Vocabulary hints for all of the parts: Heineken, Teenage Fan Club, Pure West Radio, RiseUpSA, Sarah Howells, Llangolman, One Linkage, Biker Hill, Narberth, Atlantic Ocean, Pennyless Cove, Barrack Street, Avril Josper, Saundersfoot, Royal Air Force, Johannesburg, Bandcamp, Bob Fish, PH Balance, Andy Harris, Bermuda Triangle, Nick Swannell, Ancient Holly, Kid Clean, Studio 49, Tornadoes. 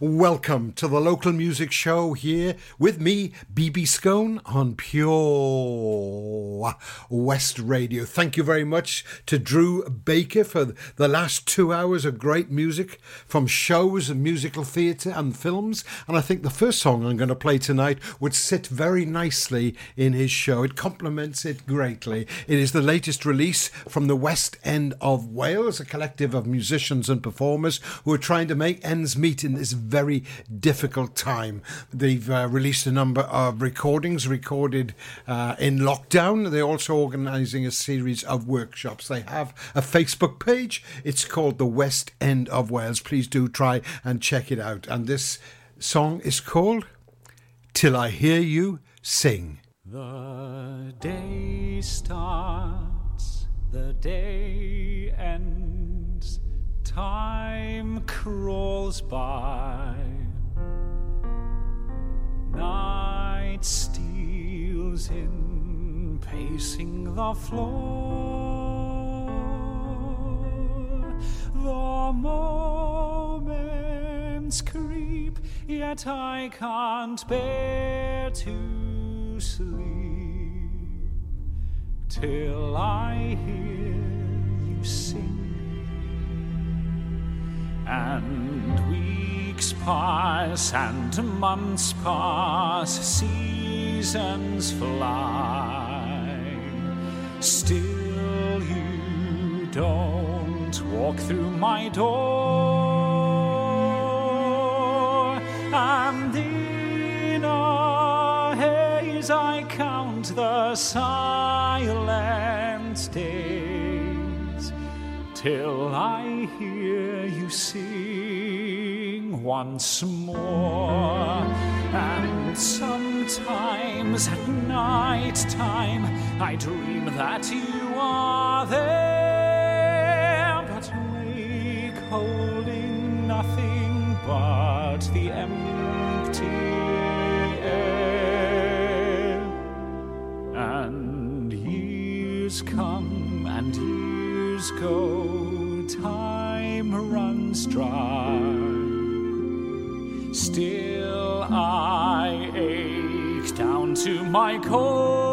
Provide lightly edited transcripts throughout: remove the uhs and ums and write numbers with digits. Welcome to the local music show here with me, BB Skone, on Pure West Radio. Thank you very much to Drew Baker for the last 2 hours of great music from shows and musical theatre and films. And I think the first song I'm going to play tonight would sit very nicely in his show. It complements it greatly. It is the latest release from the West End of Wales, a collective of musicians and performers who are trying to make ends meet in this very difficult time. They've released a number of recordings recorded in lockdown. They're also organising a series of workshops. They have a Facebook page. It's called the West End of Wales. Please do try and check it out. And this song is called Till I Hear You Sing. The day starts, the day ends. Time crawls by, night steals in, pacing the floor. The moments creep, yet I can't bear to sleep till I hear you sing. And weeks pass, and months pass, seasons fly. Still you don't walk through my door. And in a haze I count the silent days till I hear you sing once more. And sometimes at night time I dream that you are there, but wake holding nothing but the empty air. And years come and years go, time runs dry. Still I ache down to my core.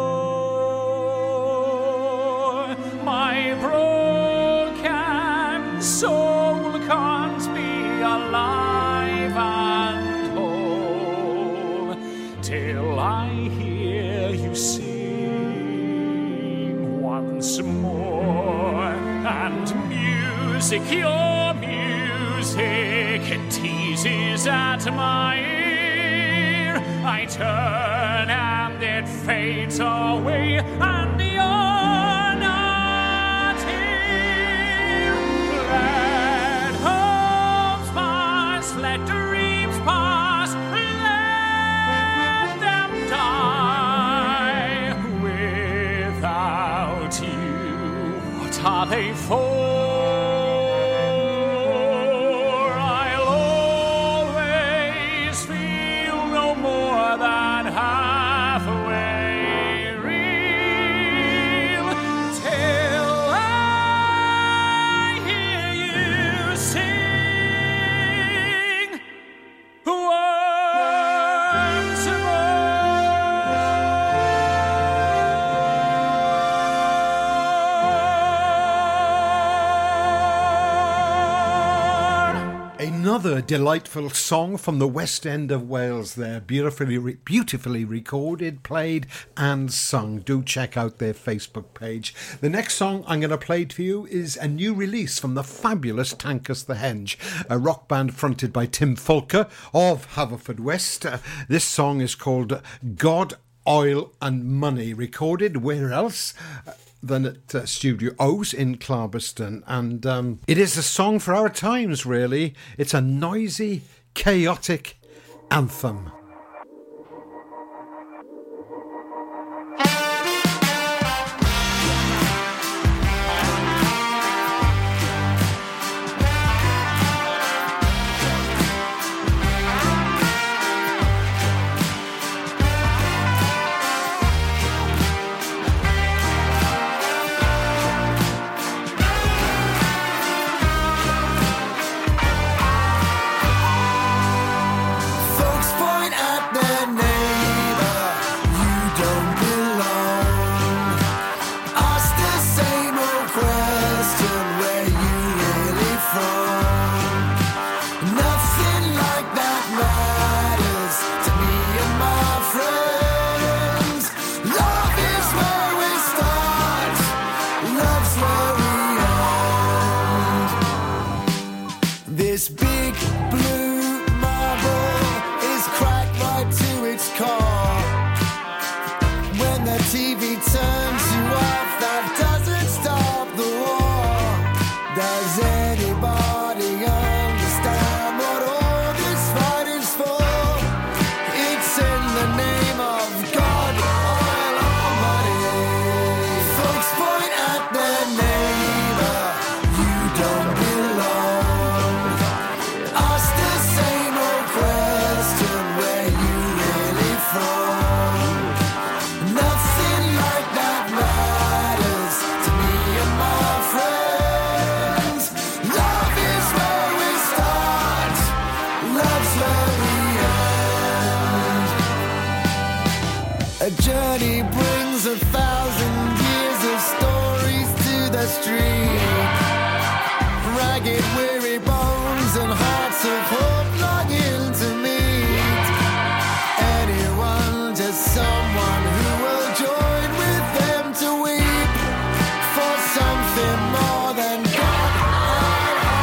My broken soul can't be alive and whole till I hear you sing once more. And music, your music, it teases at my ear. I turn and it fades away, and you're not here. Let hopes pass, let dreams pass, let them die. Without you, what are they for? Another delightful song from the West End of Wales there, beautifully recorded, played and sung. Do check out their Facebook page. The next song I'm going to play to you is a new release from the fabulous Tankus the Henge, a rock band fronted by Tim Fulker of Haverfordwest. This song is called God, Oil and Money, recorded where else than at Studio O's in Clarbeston. And it is a song for our times, really. It's a noisy, chaotic anthem. love's not the end. A journey brings 1,000 years of stories to the street. Ragged, weary bones and hearts of hope longing to meet. Anyone, just someone who will join with them to weep for something more than God and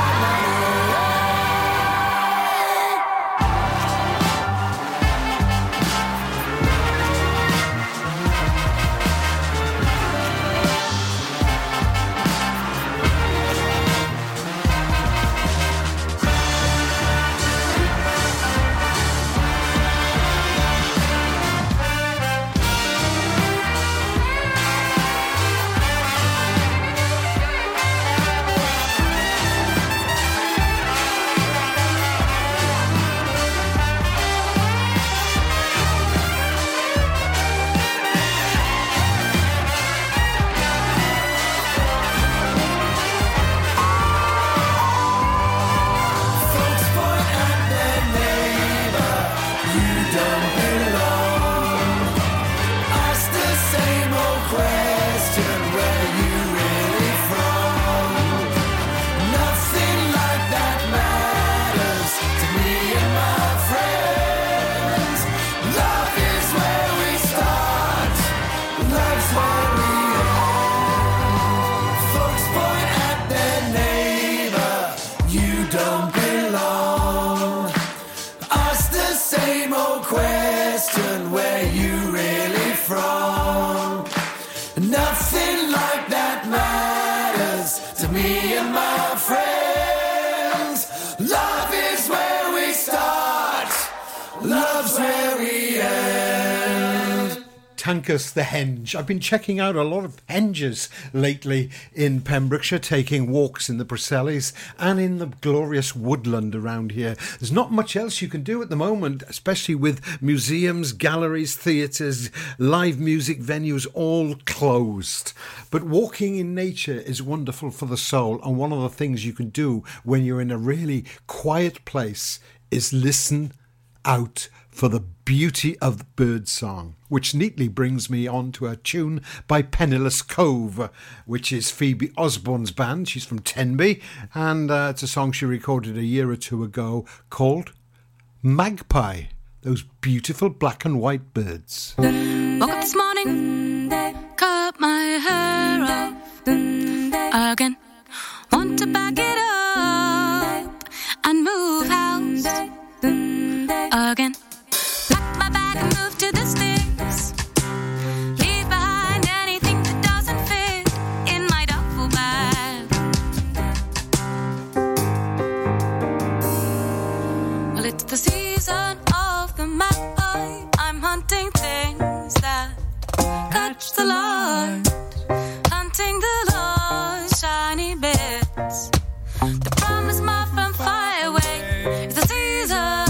Tankus the Henge. I've been checking out a lot of henges lately in Pembrokeshire, taking walks in the Preseli's and in the glorious woodland around here. There's not much else you can do at the moment, especially with museums, galleries, theatres, live music venues all closed. But walking in nature is wonderful for the soul, and one of the things you can do when you're in a really quiet place is listen out for the beauty of birdsong, which neatly brings me on to a tune by Pennyless Cove, which is Phoebe Osborne's band. She's from Tenby, and it's a song she recorded a year or two ago called Magpie, those beautiful black and white birds. Woke up this morning, cut my hair off again. Want to back it up and move house again. Pack my bag and move to the sticks. Leave behind anything that doesn't fit in my duffel bag. Well, it's the season of the magpie. I'm hunting things that catch the light. Hunting the lost shiny bits. The promise my friend fire away is the season.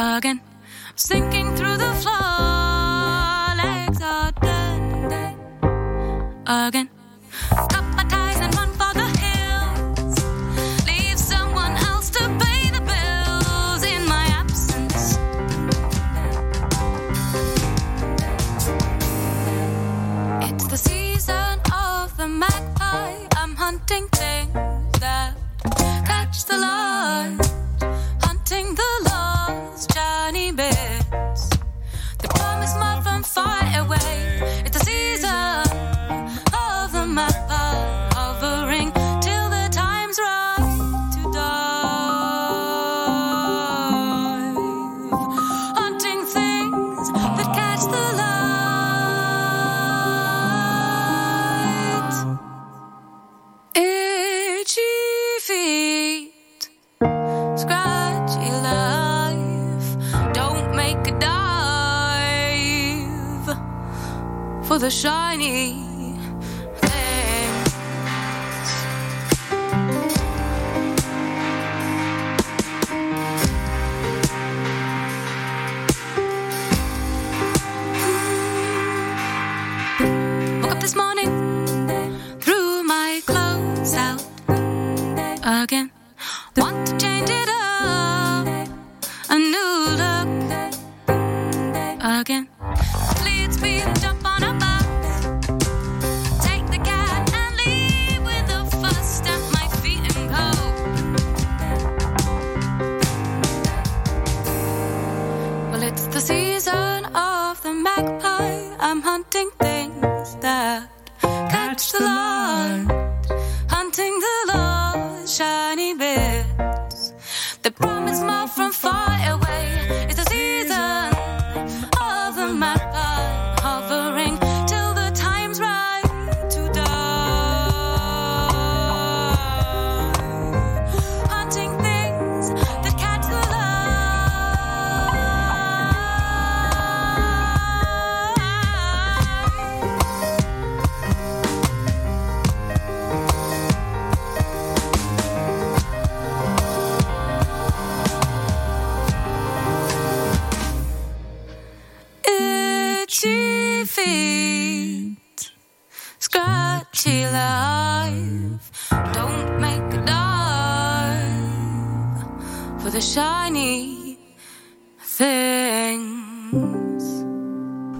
Again, sinking through the floor, legs are dead. Again, cut my ties and run for the hills. Leave someone else to pay the bills in my absence. It's the season of the magpie. I'm hunting things that catch the light. Hunting the lost Johnny bits. The promise mud from far away. It's the season of the magpie, hovering till the time's right to dive. Hunting things that catch the light. Itchy feet. Scratch. For the shiny things.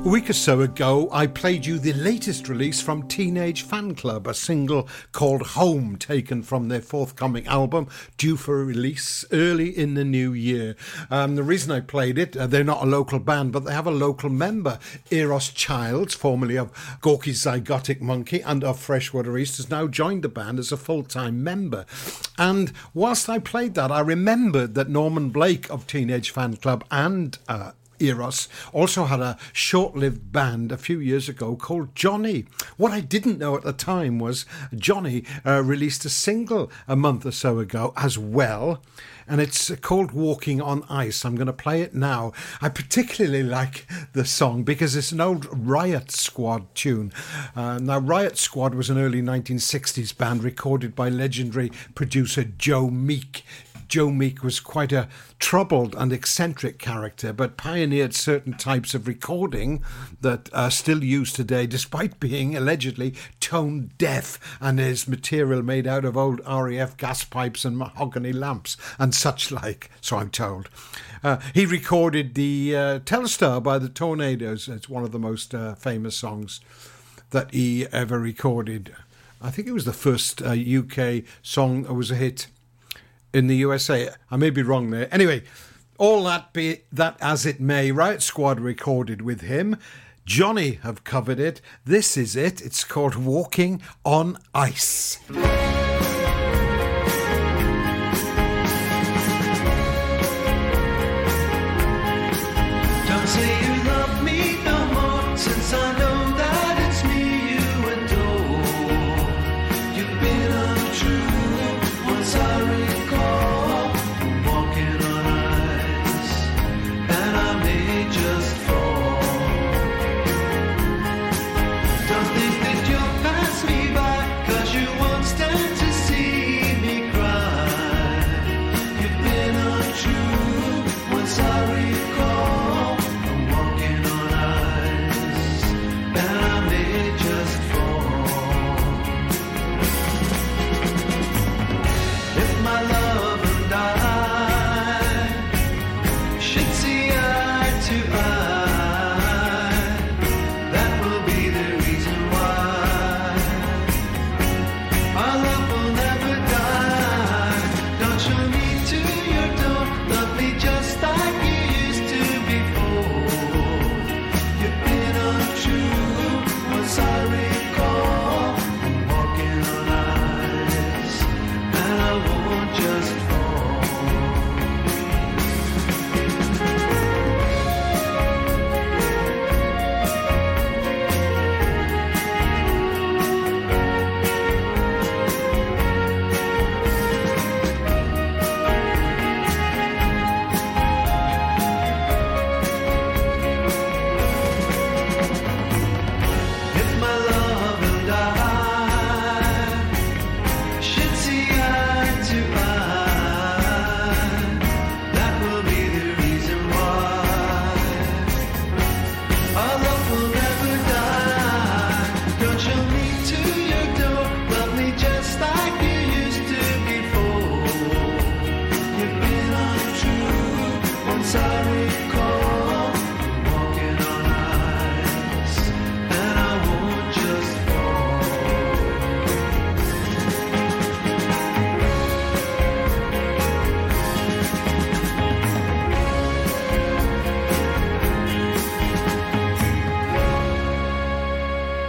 A week or so ago, I played you the latest release from Teenage Fan Club, a single called Home, taken from their forthcoming album, due for release early in the new year. The reason I played it, they're not a local band, but they have a local member. Eros Childs, formerly of Gorky's Zygotic Monkey and of Freshwater East, has now joined the band as a full-time member. And whilst I played that, I remembered that Norman Blake of Teenage Fan Club and Eros also had a short-lived band a few years ago called Johnny. What I didn't know at the time was Johnny released a single a month or so ago as well, and it's called Walking on Ice. I'm going to play it now. I particularly like the song because it's an old Riot Squad tune. Now, Riot Squad was an early 1960s band recorded by legendary producer Joe Meek. Joe Meek was quite a troubled and eccentric character, but pioneered certain types of recording that are still used today, despite being allegedly tone deaf, and his material made out of old RAF gas pipes and mahogany lamps and such like, so I'm told. He recorded the Telstar by the Tornadoes. It's one of the most famous songs that he ever recorded. I think it was the first UK song that was a hit in the USA. I may be wrong there. Anyway, all that be that as it may, Riot Squad recorded with him. Johnny have covered it. This is it. It's called Walking on Ice. Don't say you love me no more, since I know that it's me you adore. You've been untrue, once I sorry, call.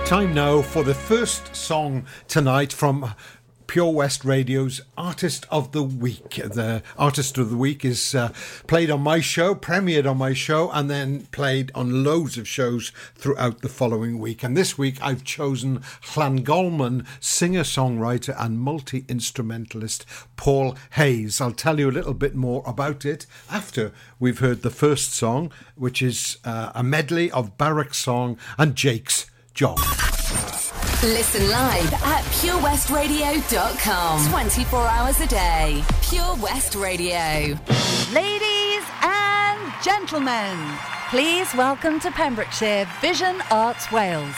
Time now for the first song tonight from Pure West Radio's Artist of the Week. The Artist of the Week is played on my show, premiered on my show, and then played on loads of shows throughout the following week. And this week I've chosen Llangolman singer-songwriter and multi-instrumentalist Paul Hayes. I'll tell you a little bit more about it after we've heard the first song, which is a medley of Barrack's song and Jake's Jog. Listen live at purewestradio.com. 24 hours a day. Pure West Radio. Ladies and gentlemen, please welcome to Pembrokeshire Vision Arts Wales,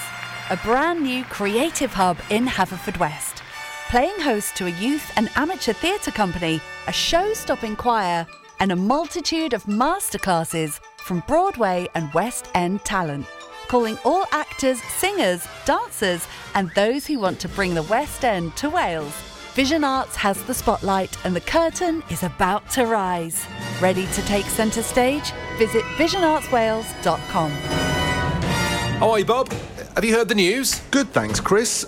a brand new creative hub in Haverfordwest, playing host to a youth and amateur theatre company, a show-stopping choir, and a multitude of masterclasses from Broadway and West End talent. Calling all actors, singers, dancers and those who want to bring the West End to Wales. Vision Arts has the spotlight and the curtain is about to rise. Ready to take centre stage? Visit visionartswales.com. Oh, hi, Bob. Have you heard the news? Good, thanks, Chris.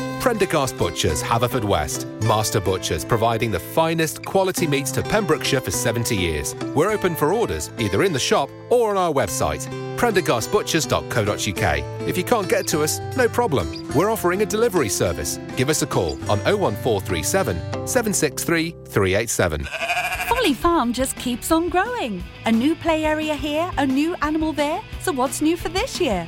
Prendergast Butchers, Haverfordwest. Master Butchers, providing the finest quality meats to Pembrokeshire for 70 years. We're open for orders, either in the shop or on our website, prendergastbutchers.co.uk. If you can't get to us, no problem. We're offering a delivery service. Give us a call on 01437 763 387. Folly Farm just keeps on growing. A new play area here, a new animal there. So what's new for this year?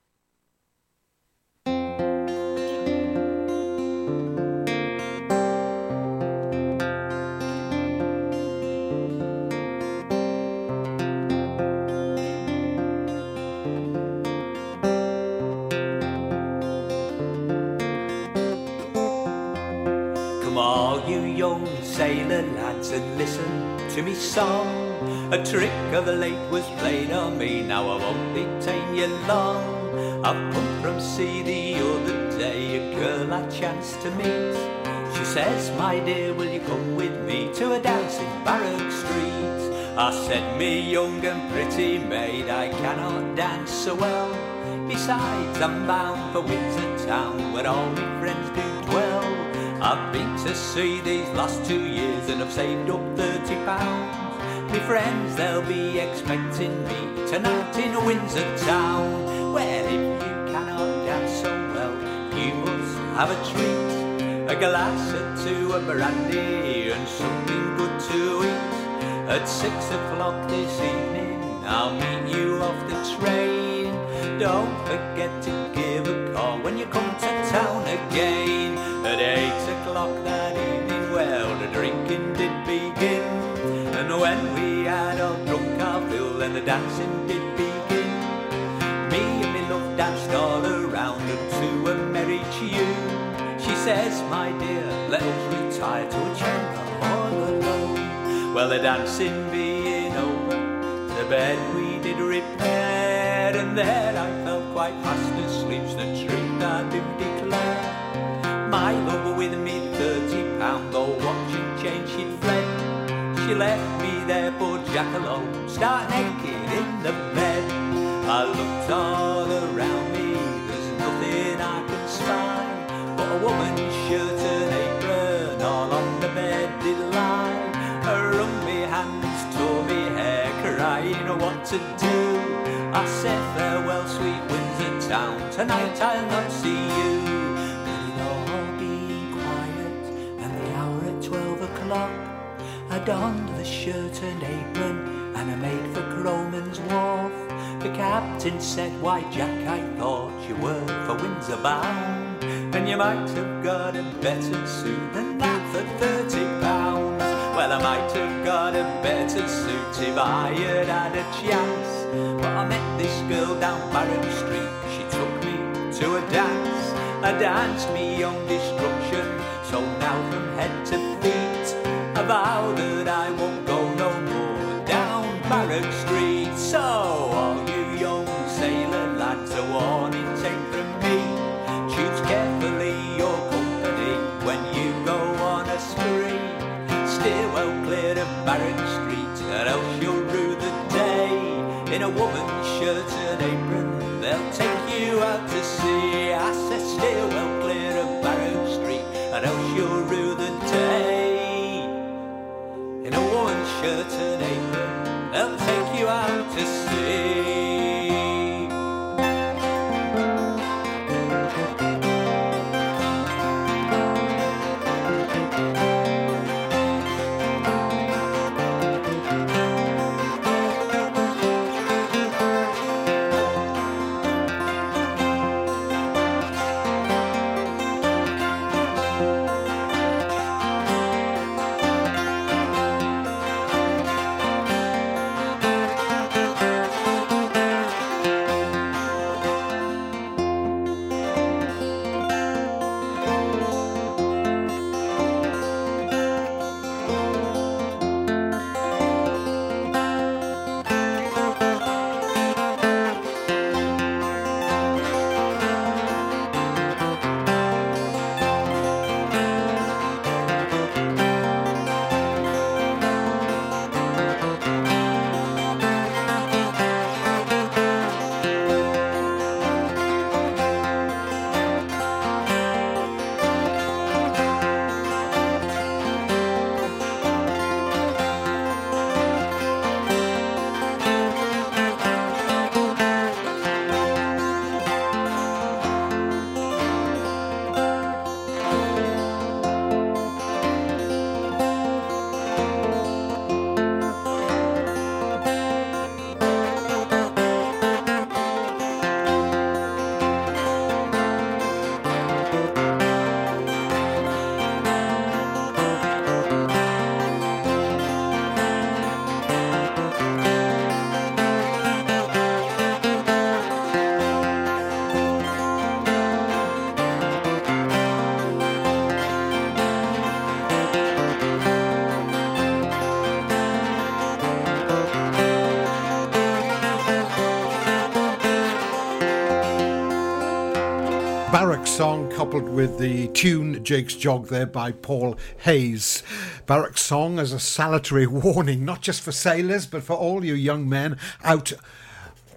Young sailor lads, and listen to me song. A trick of the late was played on me, now I won't detain you long. I pumped from sea the other day, a girl I chanced to meet. She says, my dear, will you come with me to a dance in Barrack Street? I said, me young and pretty maid, I cannot dance so well. Besides, I'm bound for Windsor town, where all my friends do dwell. I've been to sea these last 2 years and I've saved up £30. My friends, they'll be expecting me tonight in Windsor town. Well, if you cannot dance so well, you must have a treat. A glass or two of brandy and something good to eat. At 6 o'clock this evening, I'll meet you off the train. Don't forget to give a call when you come to town again. At 8 o'clock that evening, well, the drinking did begin. And when we had all drunk our fill, then the dancing did begin. Me and me love danced all around and to a merry tune. She says, my dear, let us retire to a chamber all alone. Well, the dancing being over, to bed we did repair. And there I fell quite fast asleep, the truth I do declare. My lover with me £30, though watching change she'd fled. She left me there for Jack alone, stark naked in the bed. I looked all around me, there's nothing I could spy, but a woman's shirt and apron all on the bed did lie. Her wrung me hands, tore me hair, crying what to do. I said farewell sweet Windsor town, tonight I'll not see you. I donned the shirt and apron and I made for Croman's Wharf. The captain said, why Jack, I thought you were for Windsor bound. And when you might have got a better suit than that for £30. Well, I might have got a better suit if I had had a chance, but I met this girl down Barrack Street. She took me to a dance. I danced me on destruction, so now from head to feet I vow that I won't go no more down Barrack Street. So all you young sailor lads, a warning take from me, choose carefully your company when you go on a spree. Steer well clear of Barrack Street, or else you'll rue the day. In a woman's shirt and apron, they'll take you out to sea. I said steer well clear of Barrack Street, or else you'll rue the day. In a woman's shirt and apron, they'll take you out to sea. Song coupled with the tune Jake's Jog there by Paul Hayes. Barrack Song as a salutary warning, not just for sailors but for all you young men out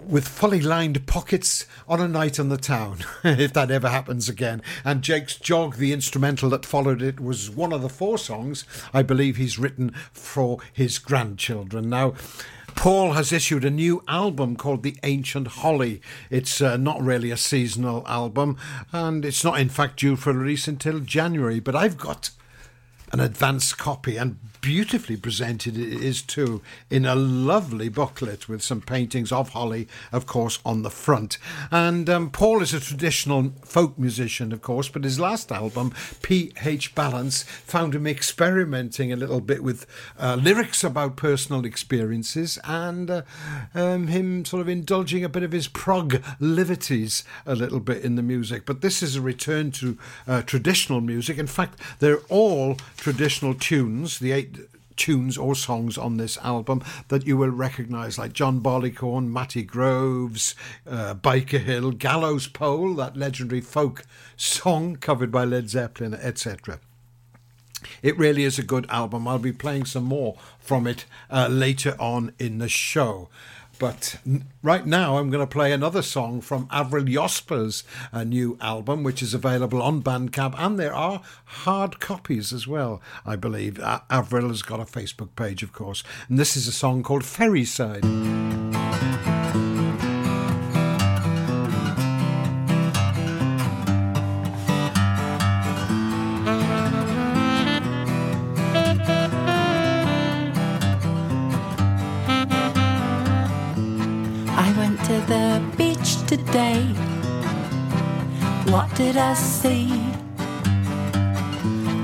with fully lined pockets on a night on the town, if that ever happens again. And Jake's Jog, the instrumental that followed it, was one of the four songs I believe he's written for his grandchildren. Now, Paul has issued a new album called The Ancient Holly. It's not really a seasonal album, and it's not in fact due for release until January, but I've got an advanced copy, and beautifully presented it is too, in a lovely booklet with some paintings of Holly, of course, on the front. And Paul is a traditional folk musician, of course, but his last album, PH Balance, found him experimenting a little bit with lyrics about personal experiences and him sort of indulging a bit of his prog livities a little bit in the music. But this is a return to traditional music. In fact, they're all traditional tunes, the 8 tunes or songs on this album that you will recognise, like John Barleycorn, Matty Groves, Biker Hill, Gallows Pole, that legendary folk song covered by Led Zeppelin, etc. It really is a good album. I'll be playing some more from it later on in the show. But right now I'm going to play another song from Avril Josper's new album, which is available on Bandcamp, and there are hard copies as well, I believe. Avril has got a Facebook page, of course, and this is a song called Ferryside. Today What did I see?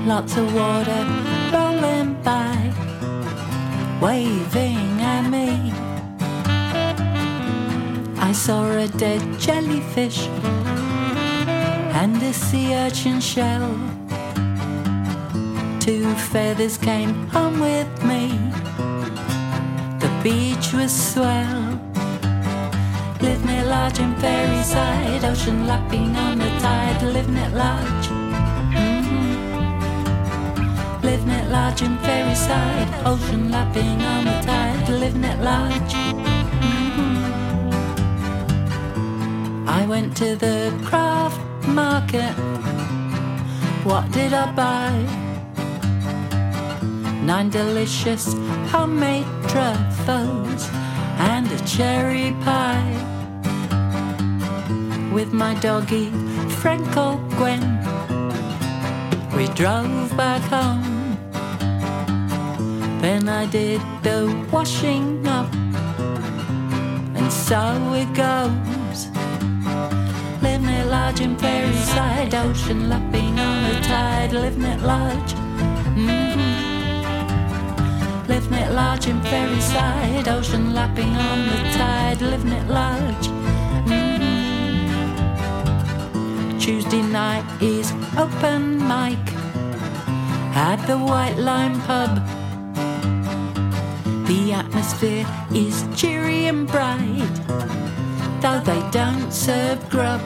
Lots of water rolling by, waving at me. I saw a dead jellyfish and a sea urchin shell. Two feathers came home with me. The beach was swell. Lived me large in Ferryside, ocean lapping on the tide. Lived me large. Mm-hmm. Lived me large in Ferryside, ocean lapping on the tide. Lived me large. Mm-hmm. I went to the craft market. What did I buy? 9 delicious homemade truffles and a cherry pie. With my doggy, friend called Gwen, we drove back home. Then I did the washing up, and so it goes. Living at large in Ferryside, ocean lapping on the tide. Living at large. Living at large in Ferryside, ocean lapping on the tide. Living at large. Mm-hmm. Tuesday night is open mic at the White Lime Pub. The atmosphere is cheery and bright, though they don't serve grub.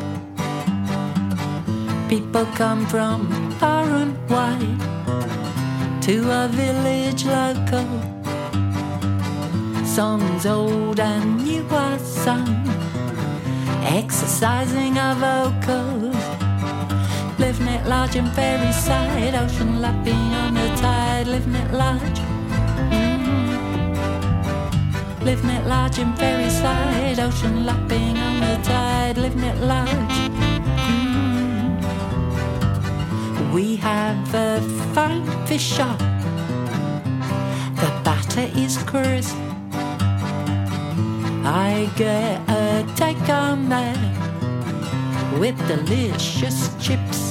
People come from far and wide to our village local. Songs old and new are sung, exercising our vocals. Living at large in Ferryside, ocean lapping on the tide. Living at large. Mm-hmm. Living at large in Ferryside, ocean lapping on the tide. Living at large. We have a fine fish shop. The batter is crisp. I get a take on there with delicious chips.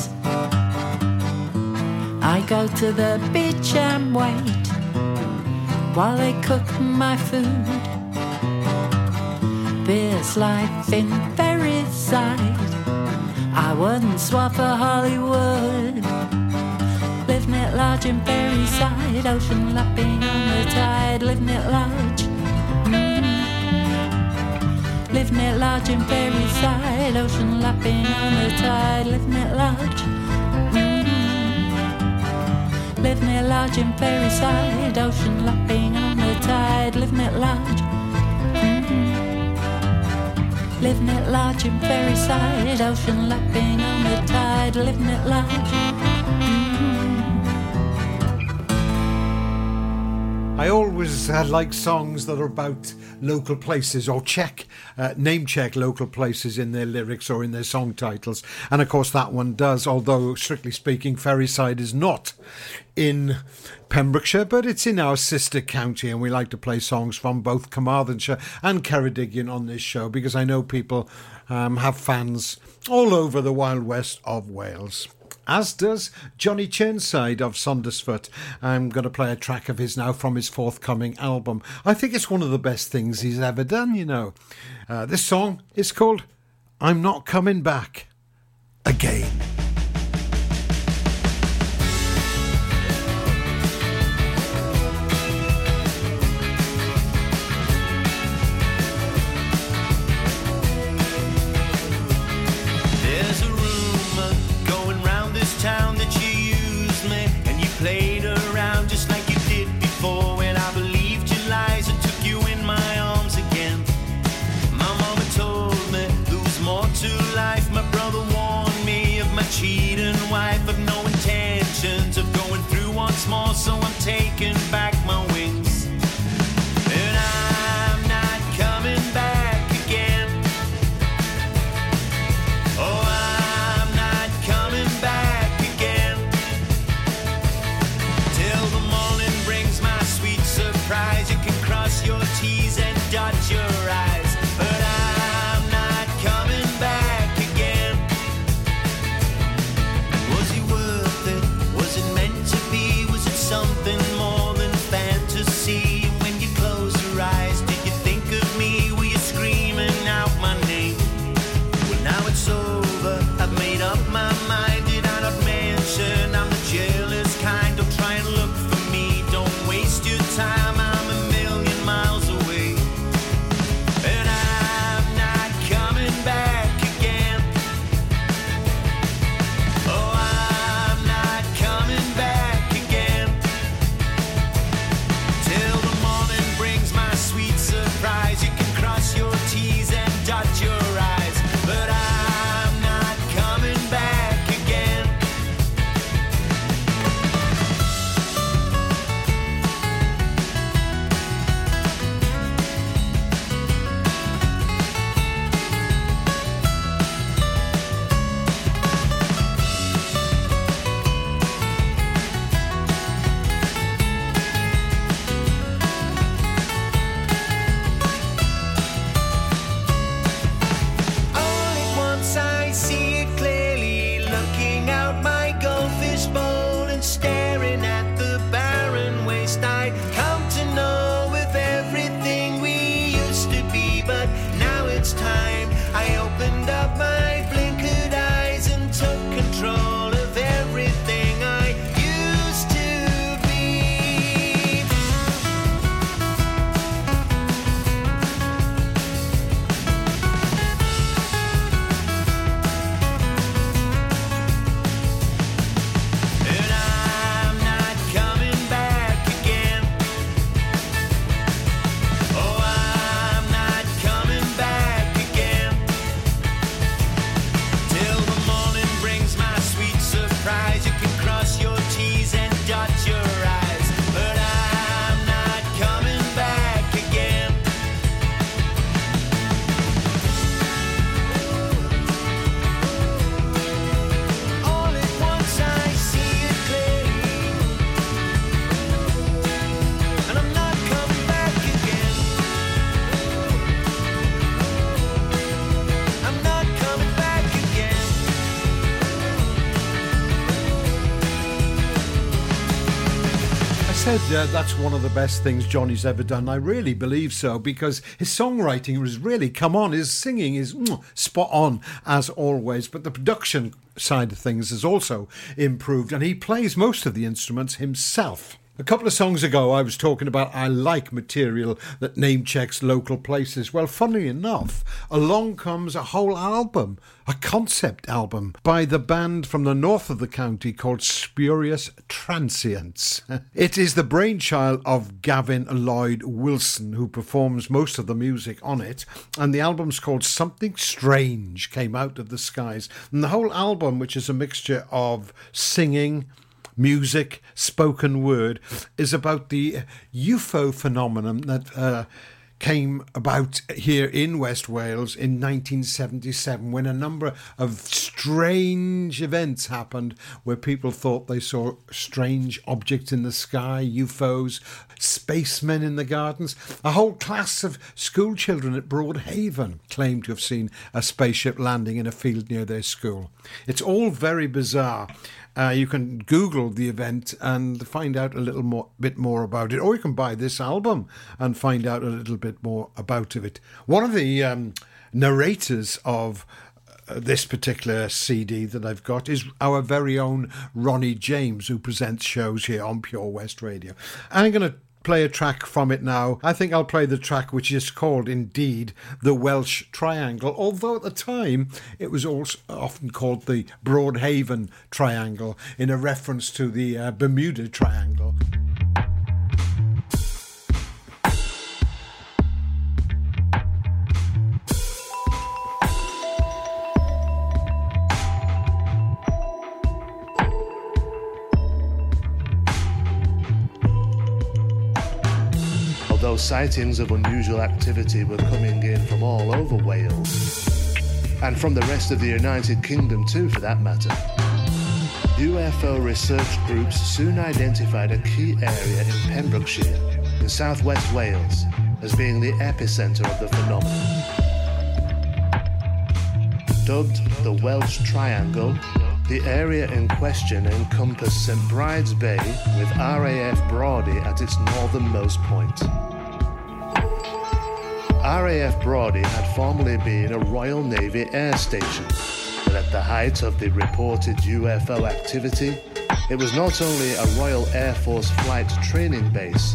I go to the beach and wait while they cook my food. There's life in Ferryside. I wouldn't swap for Hollywood. Living at large in Ferryside, ocean lapping on the tide. Living at large. Mm-hmm. Living at large in Ferryside, ocean lapping on the tide. Living at large. Mm-hmm. Living at large in Ferryside, ocean lapping on the tide. Living at large. Living at large in Ferryside, ocean lapping on the tide. Living at large. Mm-hmm. I always like songs that are about local places or name check local places in their lyrics or in their song titles. And of course that one does, although strictly speaking Ferryside is not in Pembrokeshire, but it's in our sister county, and we like to play songs from both Carmarthenshire and Ceredigion on this show because I know people have fans all over the Wild West of Wales, as does Johnny Chirnside of Saundersfoot. I'm going to play a track of his now from his forthcoming album. I think it's one of the best things he's ever done, you know. This song is called I'm Not Coming Back Again. More, so I'm taking back my wings, and I'm not coming back again. Oh, I'm not coming back again. Till the morning brings my sweet surprise. You can cross your T's and dot your I's, but I'm not coming back again. said that's one of the best things Johnny's ever done. I really believe so, because his songwriting has really come on. His singing is spot on, as always. But the production side of things has also improved, and he plays most of the instruments himself. A couple of songs ago, I was talking about I like material that name-checks local places. Well, funnily enough, along comes a whole album, a concept album, by the band from the north of the county called Spurious Transients. It is the brainchild of Gavin Lloyd Wilson, who performs most of the music on it, and the album's called Something Strange Came Out of the Skies. And the whole album, which is a mixture of singing, music, spoken word, is about the UFO phenomenon that came about here in West Wales in 1977, when a number of strange events happened where people thought they saw strange objects in the sky, UFOs, spacemen in the gardens. A whole class of school children at Broadhaven claimed to have seen a spaceship landing in a field near their school. It's all very bizarre. You can Google the event and find out a bit more about it. Or you can buy this album and find out a little bit more about it. One of the narrators of this particular CD that I've got is our very own Ronnie James, who presents shows here on Pure West Radio. I'm going to play a track from it now. I think I'll play the track which is called indeed the Welsh Triangle, although at the time it was also often called the Broadhaven Triangle, in a reference to the Bermuda Triangle. Though sightings of unusual activity were coming in from all over Wales, and from the rest of the United Kingdom too for that matter, UFO research groups soon identified a key area in Pembrokeshire, in South West Wales, as being the epicentre of the phenomenon. Dubbed the Welsh Triangle, the area in question encompassed St Bride's Bay, with RAF Brawdy at its northernmost point. RAF Brawdy had formerly been a Royal Navy air station, but at the height of the reported UFO activity, it was not only a Royal Air Force flight training base,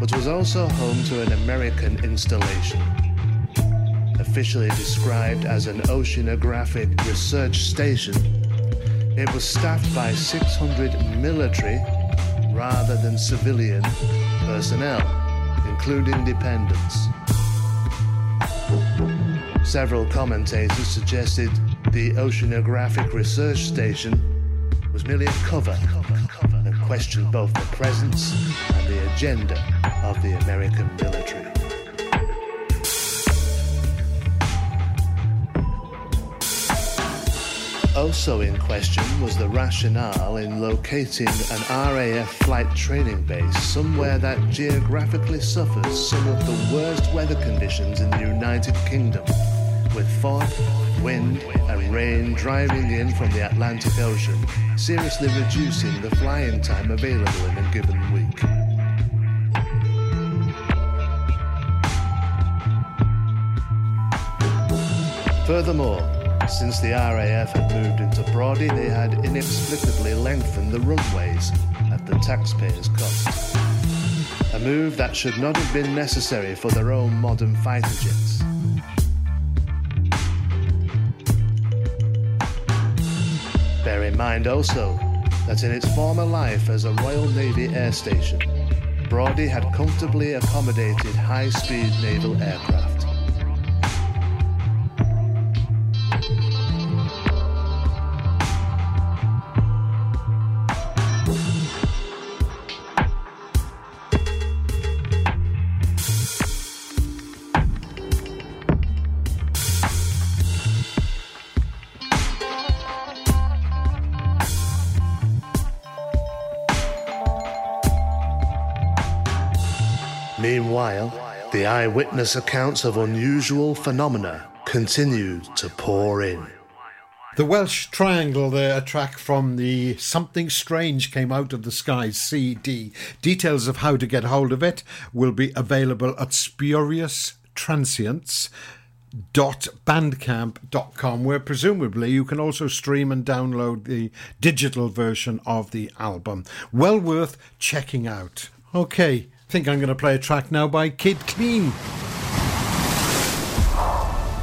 but was also home to an American installation. Officially described as an oceanographic research station, it was staffed by 600 military rather than civilian personnel, including dependents. Several commentators suggested the Oceanographic Research Station was merely a cover, and questioned both the presence and the agenda of the American military. Also in question was the rationale in locating an RAF flight training base somewhere that geographically suffers some of the worst weather conditions in the United Kingdom, with fog, wind and rain driving in from the Atlantic Ocean, seriously reducing the flying time available in a given week. Furthermore, since the RAF had moved into Brawdy, they had inexplicably lengthened the runways at the taxpayers' cost. A move that should not have been necessary for their own modern fighter jets. Bear in mind also that in its former life as a Royal Navy air station, Brawdy had comfortably accommodated high-speed naval aircraft. Meanwhile, the eyewitness accounts of unusual phenomena continued to pour in. The Welsh Triangle there, a track from the Something Strange Came Out of the Skies CD. Details of how to get hold of it will be available at spurioustranscience.bandcamp.com, where presumably you can also stream and download the digital version of the album. Well worth checking out. Okay, I think I'm going to play a track now by Kid Clean.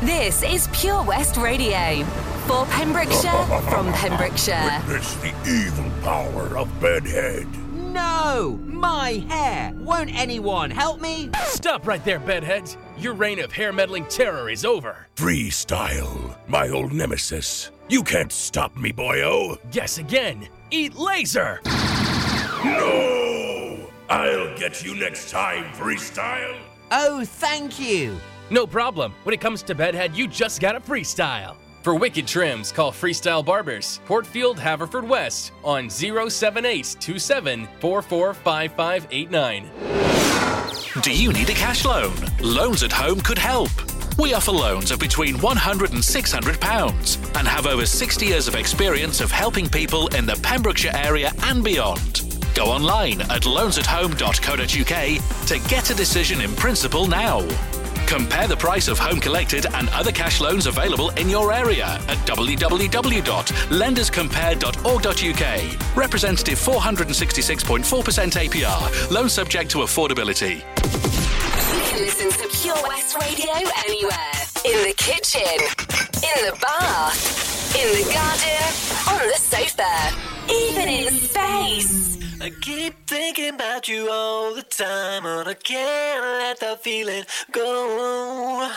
This is Pure West Radio, for Pembrokeshire, from Pembrokeshire. Witness the evil power of Bedhead. No! My hair! Won't anyone help me? Stop right there, Bedheads. Your reign of hair-meddling terror is over. Freestyle, my old nemesis. You can't stop me, boyo. Guess again. Eat laser! No! I'll get you next time, Freestyle. Oh, thank you. No problem. When it comes to Bedhead, you just gotta freestyle. For wicked trims, call Freestyle Barbers, Portfield, Haverfordwest, on 07827445589. Do you need a cash loan? Loans at Home could help. We offer loans of between £100 and £600 and have over 60 years of experience of helping people in the Pembrokeshire area and beyond. Go online at loansathome.co.uk to get a decision in principle now. Compare the price of home collected and other cash loans available in your area at www.lenderscompare.org.uk. Representative 466.4% APR. Loan subject to affordability. You can listen to Pure West Radio anywhere. In the kitchen, in the bath, in the garden, on the sofa, even in space. I keep thinking about you all the time, and I can't let that feeling go.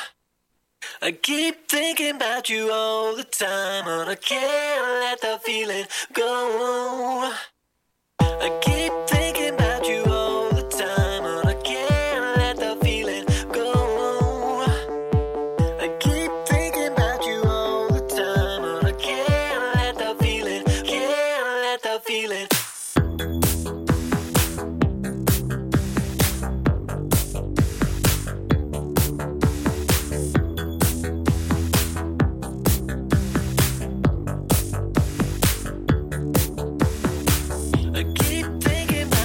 I keep thinking about you all the time, and I can't let that feeling go. I keep thinking about you all the time, and I can't let that feeling go. I keep thinking about you all the time, and I can't let that feeling. I keep thinking about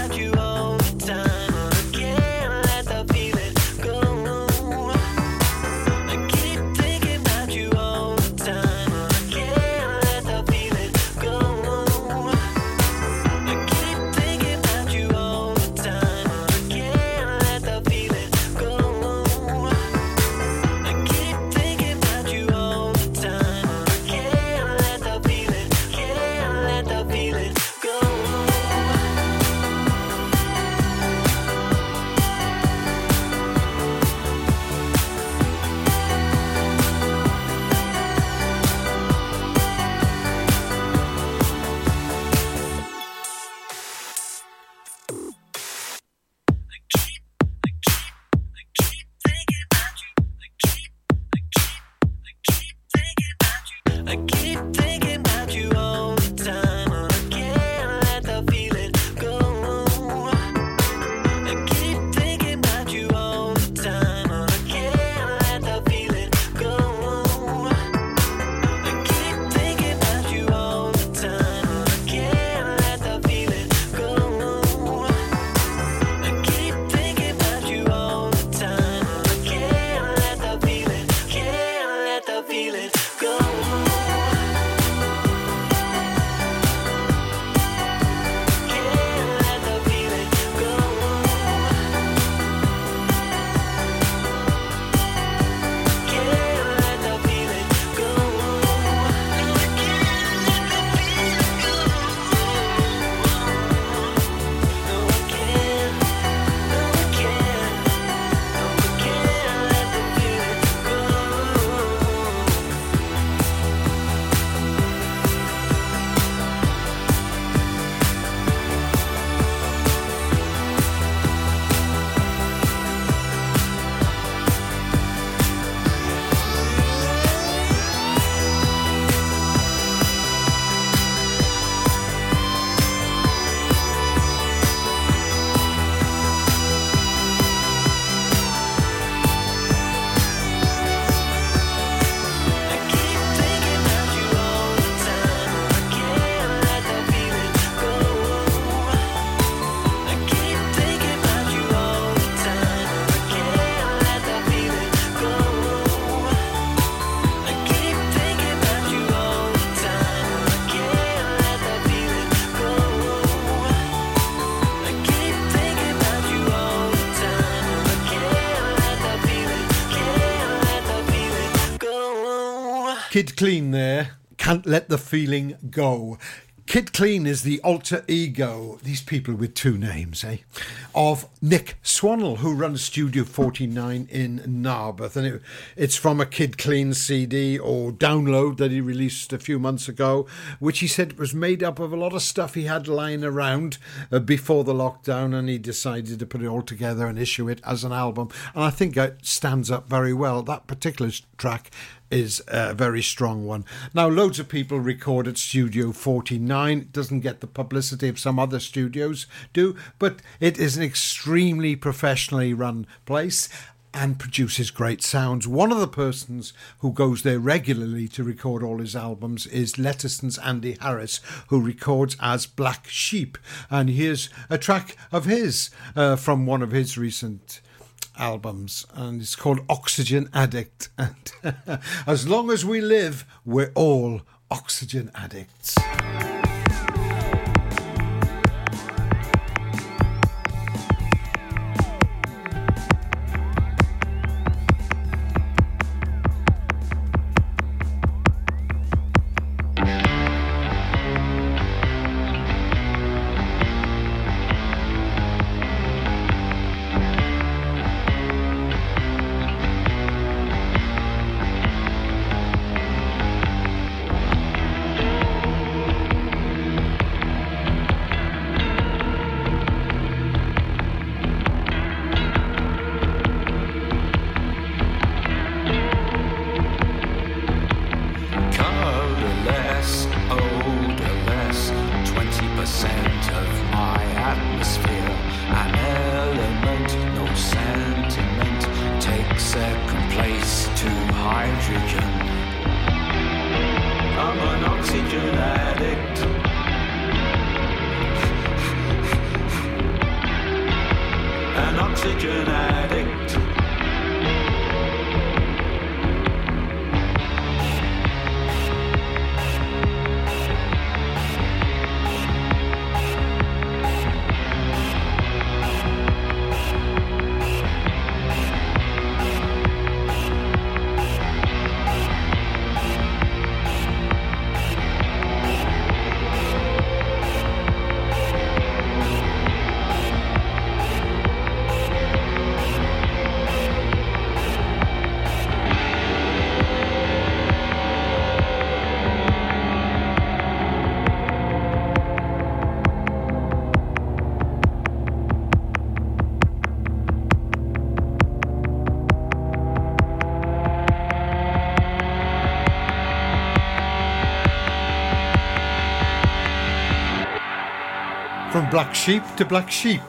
Kid Clean there, Can't Let the Feeling Go. Kid Clean is the alter ego, these people with two names, eh, of Nick Swannell, who runs Studio 49 in Narberth. And it's from a Kid Clean CD or download that he released a few months ago, which he said was made up of a lot of stuff he had lying around before the lockdown, and he decided to put it all together and issue it as an album. And I think it stands up very well. That particular track is a very strong one. Now, loads of people record at Studio 49. It doesn't get the publicity of some other studios do, but it is an extremely professionally run place and produces great sounds. One of the persons who goes there regularly to record all his albums is Letterston's Andy Harris, who records as Black Sheep. And here's a track of his from one of his recent albums, and it's called Oxygen Addict. And as long as we live, we're all oxygen addicts. From Black Sheep to Black Sheep.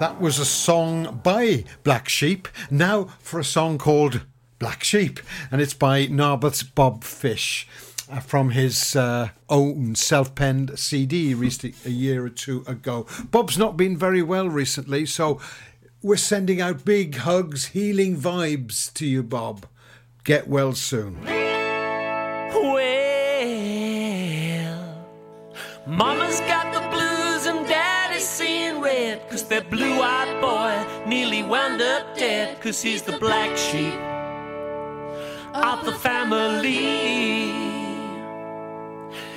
That was a song by Black Sheep. Now for a song called Black Sheep, and it's by Narberth's Bob Fish, from his own self-penned CD a year or two ago. Bob's not been very well recently, so we're sending out big hugs, healing vibes to you, Bob. Get well soon. Well, Mama's got the blues and Daddy's seeing red, 'cause that blue-eyed boy nearly wound up dead, 'cause he's the black sheep of the family.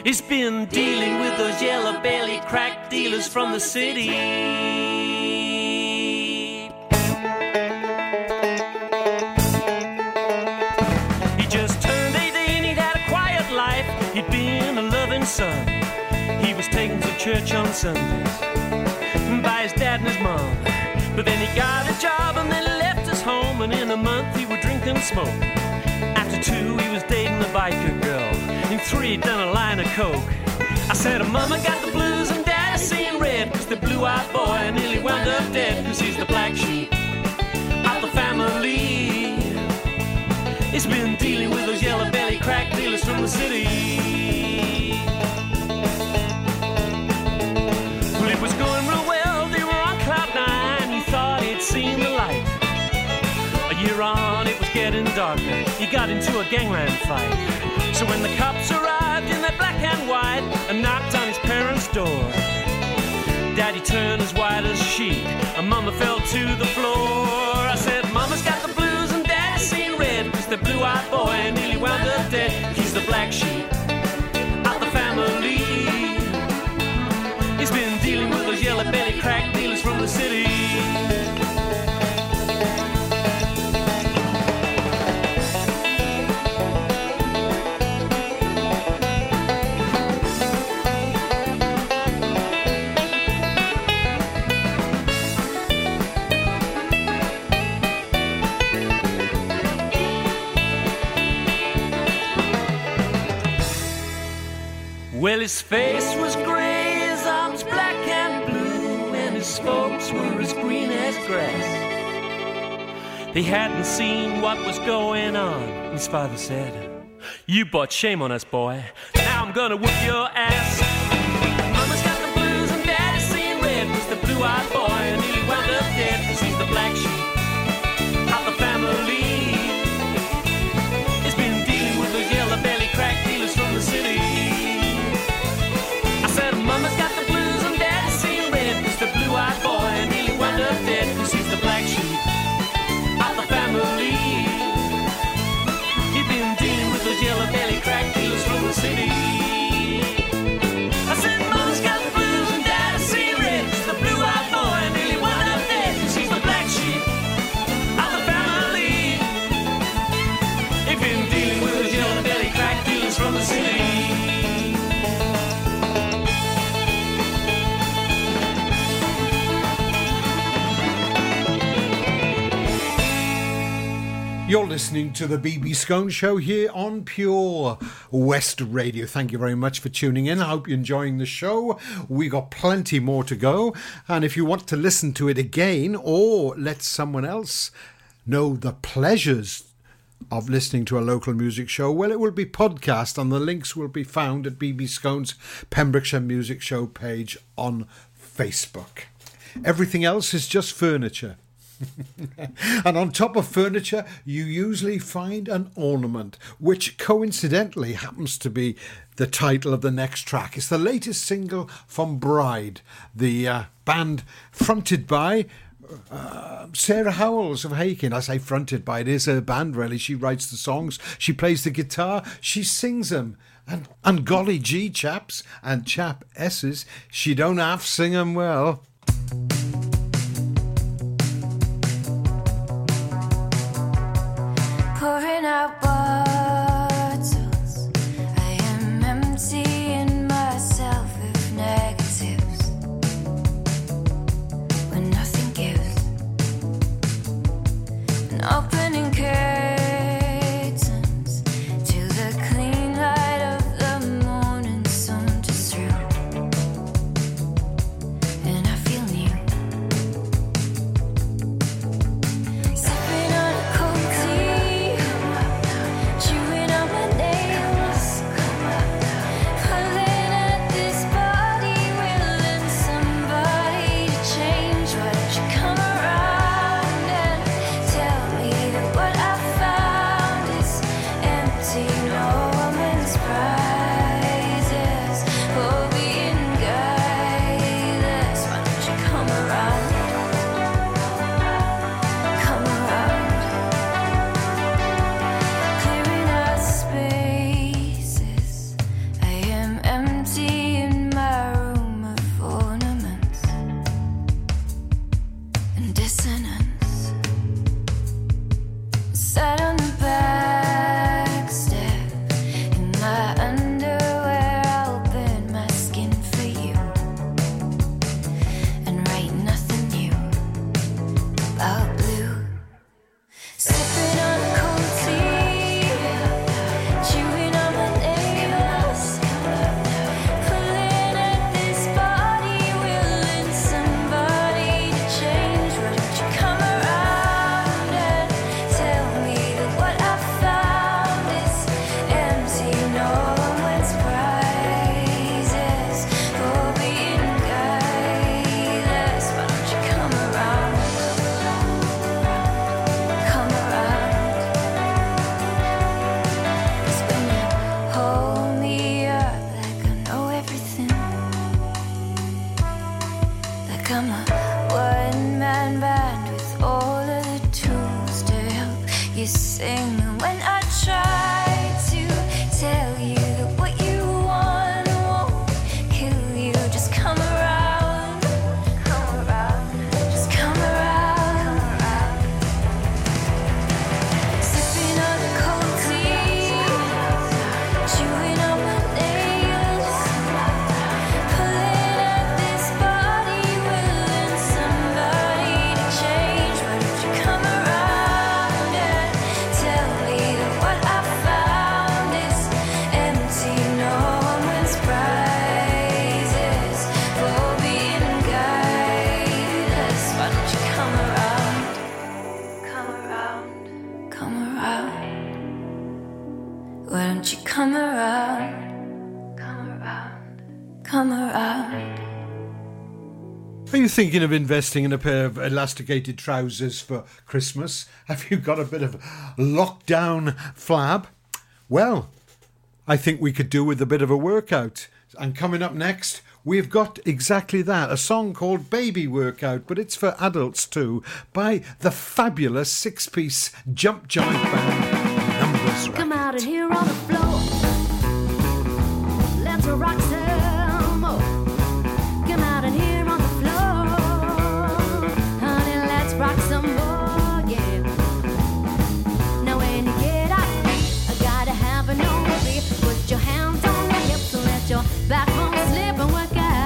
He's been dealing with those yellow-bellied crack dealers from the city. He just turned 18, he'd had a quiet life, he'd been a loving son. He was taken to church on Sundays by his dad and his mom. But then he got a job and then he left his home, and in a month he would drink and smoke. After 2 he was dating a biker girl. In 3 he'd done a line of coke. I said, Mama got the blues and Daddy's seeing red, 'cause the blue-eyed boy nearly wound up dead, 'cause he's the black sheep of the family. He's been dealing with those yellow-bellied crack dealers from the city. Going real well, they were on cloud 9. He thought he'd seen the light. A year on, it was getting darker. He got into a gangland fight. So when the cops arrived in their black and white and knocked on his parents' door, Daddy turned as white as a sheet and Mama fell to the floor. I said, Mama's got the blues and Daddy's seen red, 'cause the blue-eyed boy nearly wound up dead. He's the black Well, his face was grey, his arms black and blue, and his folks were as green as grass. They hadn't seen what was going on. His father said, "You brought shame on us, boy. Now I'm gonna whoop your ass." Mama's got the blues and daddy's seen red. Was the blue-eyed boy and nearly wound up dead, 'cause he's the black sheep of the family. He's been dealing with the yellow-belly crack dealers from the city. I said, "Mama's got the blues and daddy's seen red. Was the blue-eyed boy and nearly wound up dead, 'cause he's the black sheep of the family. He's been dealing with the yellow-belly crack dealers from the city." You're listening to the BB Skone Show here on Pure West Radio. Thank you very much for tuning in. I hope you're enjoying the show. We got plenty more to go. And if you want to listen to it again or let someone else know the pleasures of listening to a local music show, well, it will be podcast and the links will be found at BB Skone's Pembrokeshire Music Show page on Facebook. Everything else is just furniture. And on top of furniture, you usually find an ornament, which coincidentally happens to be the title of the next track. It's the latest single from Bride, the band fronted by Sarah Howells of Hakin. I say fronted by, it is her band really. She writes the songs, she plays the guitar, she sings them. And golly gee, chaps and chap S's, she don't half sing them well. Pouring out bottles, I am emptying myself of negatives when nothing gives. An opening curtains to the clean light of the morning sun just through, and I feel new. Sipping on a cold tea, no. Come around, come around, come around. Are you thinking of investing in a pair of elasticated trousers for Christmas? Have you got a bit of lockdown flab? Well, I think we could do with a bit of a workout. And coming up next, we've got exactly that, a song called Baby Workout, but it's for adults too, by the fabulous six-piece jump jive band Numbers Racket. Come out and here on the floor, let's rock some more. Come out and here on the floor, honey, let's rock some more, yeah. Now when you get up, I gotta have an overview. Put your hands on your hips and let your back on slip and work out.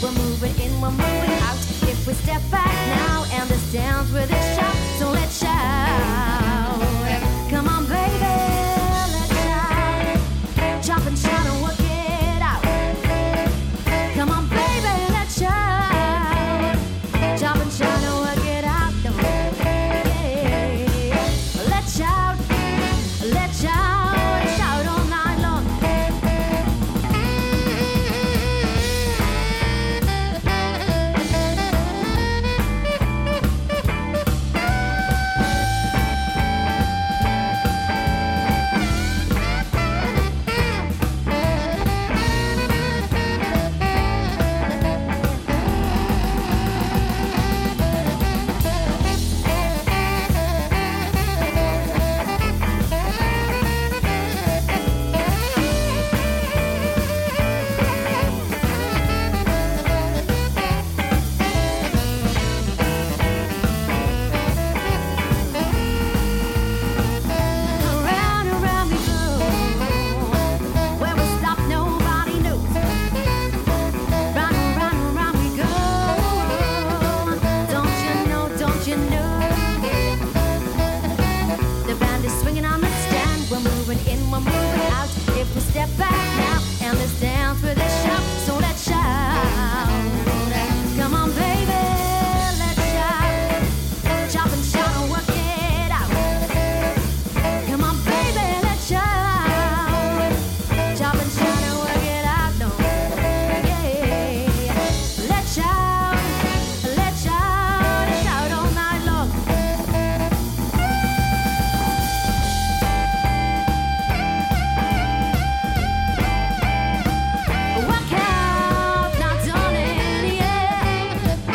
We're moving in, we're moving out. If we step back now and the sounds with it.